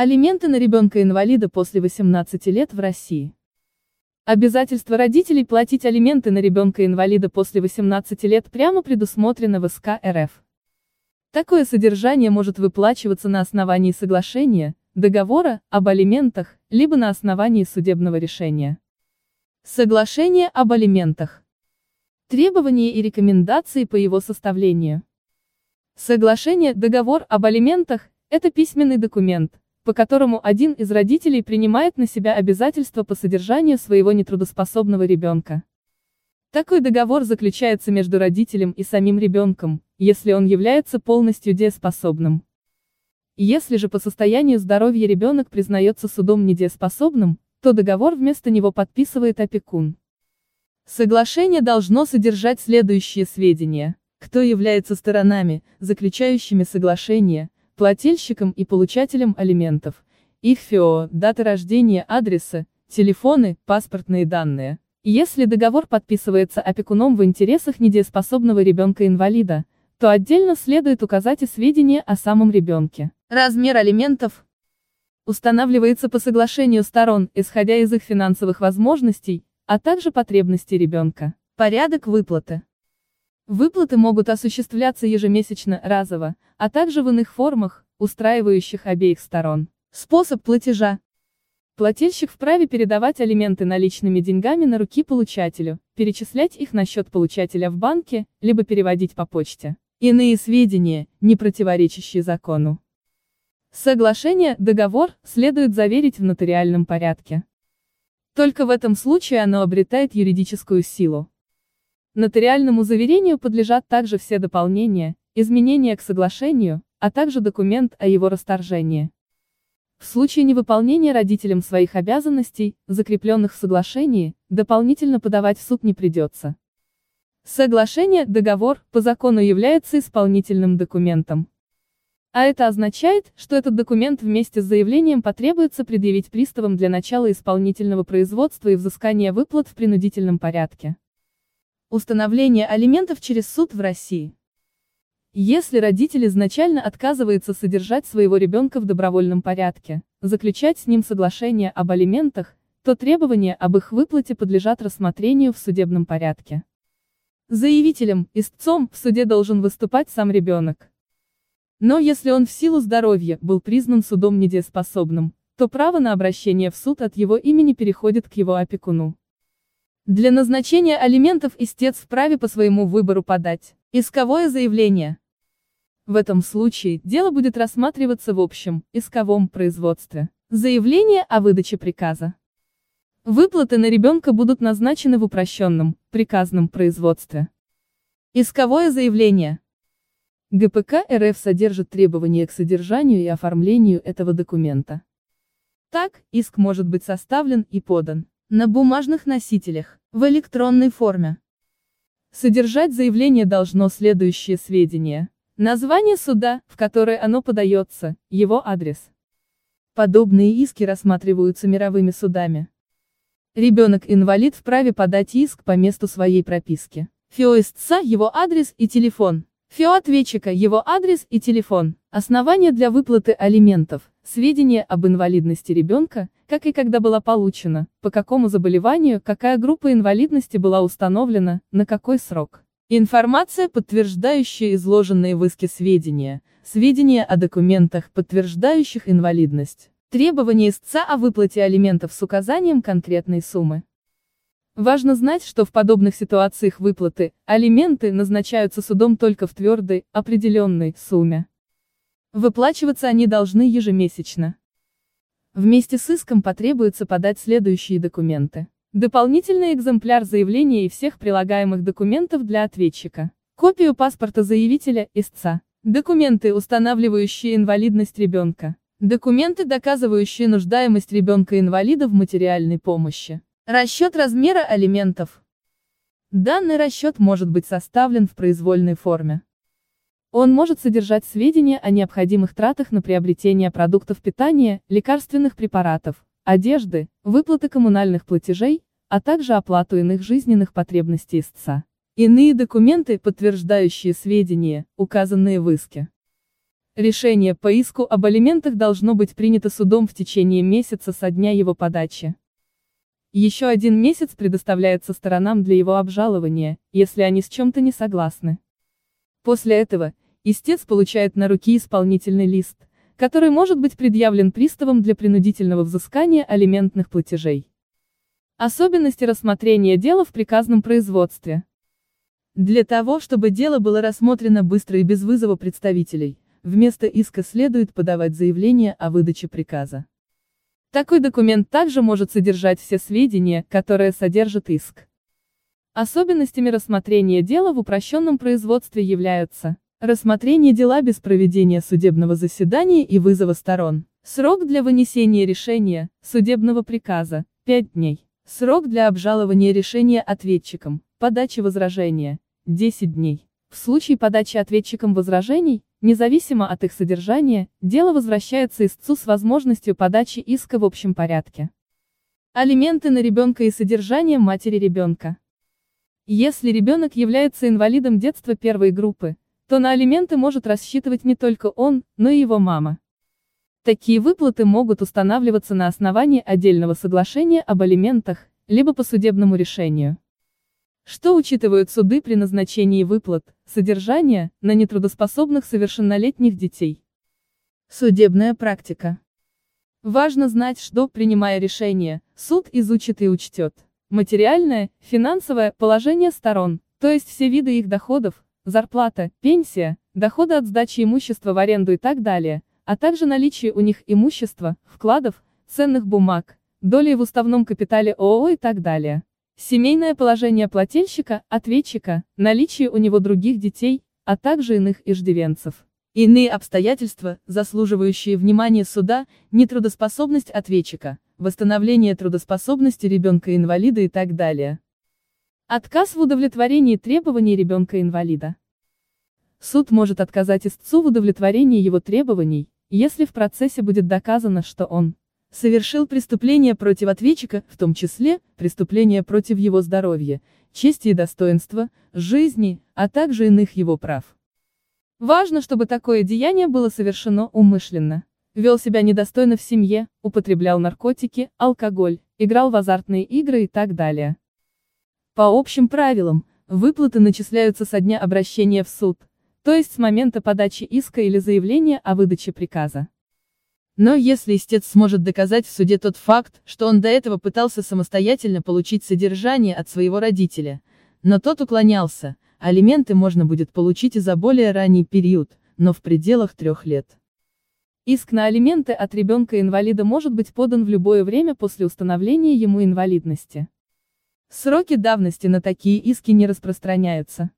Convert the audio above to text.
Алименты на ребенка-инвалида после 18 лет в России. Обязательство родителей платить алименты на ребенка-инвалида после 18 лет прямо предусмотрено в СК РФ. Такое содержание может выплачиваться на основании соглашения, договора об алиментах, либо на основании судебного решения. Соглашение об алиментах. Требования и рекомендации по его составлению. Соглашение, договор об алиментах – это письменный документ, по которому один из родителей принимает на себя обязательства по содержанию своего нетрудоспособного ребенка. Такой договор заключается между родителем и самим ребенком, если он является полностью дееспособным. Если же по состоянию здоровья ребенок признается судом недееспособным, то договор вместо него подписывает опекун. Соглашение должно содержать следующие сведения: кто является сторонами, заключающими соглашение, плательщиком и получателем алиментов, их ФИО, даты рождения, адреса, телефоны, паспортные данные. Если договор подписывается опекуном в интересах недееспособного ребенка-инвалида, то отдельно следует указать и сведения о самом ребенке. Размер алиментов устанавливается по соглашению сторон, исходя из их финансовых возможностей, а также потребностей ребенка. Порядок выплаты. Выплаты могут осуществляться ежемесячно, разово, а также в иных формах, устраивающих обеих сторон. Способ платежа. Плательщик вправе передавать алименты наличными деньгами на руки получателю, перечислять их на счет получателя в банке, либо переводить по почте. Иные сведения, не противоречащие закону. Соглашение, договор, следует заверить в нотариальном порядке. Только в этом случае оно обретает юридическую силу. Нотариальному заверению подлежат также все дополнения, изменения к соглашению, а также документ о его расторжении. В случае невыполнения родителям своих обязанностей, закрепленных в соглашении, дополнительно подавать в суд не придется. Соглашение, договор, по закону является исполнительным документом. А это означает, что этот документ вместе с заявлением потребуется предъявить приставам для начала исполнительного производства и взыскания выплат в принудительном порядке. Установление алиментов через суд в России. Если родитель изначально отказывается содержать своего ребенка в добровольном порядке, заключать с ним соглашение об алиментах, то требования об их выплате подлежат рассмотрению в судебном порядке. Заявителем, истцом, в суде должен выступать сам ребенок. Но если он в силу здоровья был признан судом недееспособным, то право на обращение в суд от его имени переходит к его опекуну. Для назначения алиментов истец вправе по своему выбору подать исковое заявление. В этом случае дело будет рассматриваться в общем, исковом производстве. Заявление о выдаче приказа. Выплаты на ребенка будут назначены в упрощенном, приказном производстве. Исковое заявление. ГПК РФ содержит требования к содержанию и оформлению этого документа. Так, иск может быть составлен и подан на бумажных носителях, в электронной форме. Содержать заявление должно следующие сведения: название суда, в которое оно подается, его адрес. Подобные иски рассматриваются мировыми судами. Ребенок-инвалид вправе подать иск по месту своей прописки. ФИО истца, его адрес и телефон. ФИО ответчика, его адрес и телефон. Основания для выплаты алиментов, сведения об инвалидности ребенка, как и когда была получена, по какому заболеванию, какая группа инвалидности была установлена, на какой срок. Информация, подтверждающая изложенные в иске сведения, сведения о документах, подтверждающих инвалидность. Требования истца о выплате алиментов с указанием конкретной суммы. Важно знать, что в подобных ситуациях выплаты, алименты назначаются судом только в твердой, определенной сумме. Выплачиваться они должны ежемесячно. Вместе с иском потребуется подать следующие документы: дополнительный экземпляр заявления и всех прилагаемых документов для ответчика, копию паспорта заявителя, истца, документы, устанавливающие инвалидность ребенка, документы, доказывающие нуждаемость ребенка-инвалида в материальной помощи. Расчет размера алиментов. Данный расчет может быть составлен в произвольной форме. Он может содержать сведения о необходимых тратах на приобретение продуктов питания, лекарственных препаратов, одежды, выплаты коммунальных платежей, а также оплату иных жизненных потребностей истца. Иные документы, подтверждающие сведения, указанные в иске. Решение по иску об алиментах должно быть принято судом в течение месяца со дня его подачи. Еще один месяц предоставляется сторонам для его обжалования, если они с чем-то не согласны. После этого, истец получает на руки исполнительный лист, который может быть предъявлен приставом для принудительного взыскания алиментных платежей. Особенности рассмотрения дела в приказном производстве. Для того, чтобы дело было рассмотрено быстро и без вызова представителей, вместо иска следует подавать заявление о выдаче приказа. Такой документ также может содержать все сведения, которые содержит иск. Особенностями рассмотрения дела в упрощенном производстве являются: рассмотрение дела без проведения судебного заседания и вызова сторон, срок для вынесения решения, судебного приказа, 5 дней, срок для обжалования решения ответчиком, подачи возражения, 10 дней. В случае подачи ответчикам возражений, независимо от их содержания, дело возвращается истцу с возможностью подачи иска в общем порядке. Алименты на ребенка и содержание матери ребенка. Если ребенок является инвалидом детства первой группы, то на алименты может рассчитывать не только он, но и его мама. Такие выплаты могут устанавливаться на основании отдельного соглашения об алиментах, либо по судебному решению. Что учитывают суды при назначении выплат, содержания, на нетрудоспособных совершеннолетних детей? Судебная практика. Важно знать, что, принимая решение, суд изучит и учтет материальное, финансовое положение сторон, то есть все виды их доходов, зарплата, пенсия, доходы от сдачи имущества в аренду и так далее, а также наличие у них имущества, вкладов, ценных бумаг, доли в уставном капитале ООО и так далее. Семейное положение плательщика, ответчика, наличие у него других детей, а также иных иждивенцев. Иные обстоятельства, заслуживающие внимания суда, нетрудоспособность ответчика, восстановление трудоспособности ребенка-инвалида и так далее. Отказ в удовлетворении требований ребенка-инвалида. Суд может отказать истцу в удовлетворении его требований, если в процессе будет доказано, что он совершил преступление против ответчика, в том числе, преступление против его здоровья, чести и достоинства, жизни, а также иных его прав. Важно, чтобы такое деяние было совершено умышленно. Вел себя недостойно в семье, употреблял наркотики, алкоголь, играл в азартные игры и так далее. По общим правилам, выплаты начисляются со дня обращения в суд, то есть с момента подачи иска или заявления о выдаче приказа. Но если истец сможет доказать в суде тот факт, что он до этого пытался самостоятельно получить содержание от своего родителя, но тот уклонялся, алименты можно будет получить и за более ранний период, но в пределах 3 лет. Иск на алименты от ребенка-инвалида может быть подан в любое время после установления ему инвалидности. Сроки давности на такие иски не распространяются.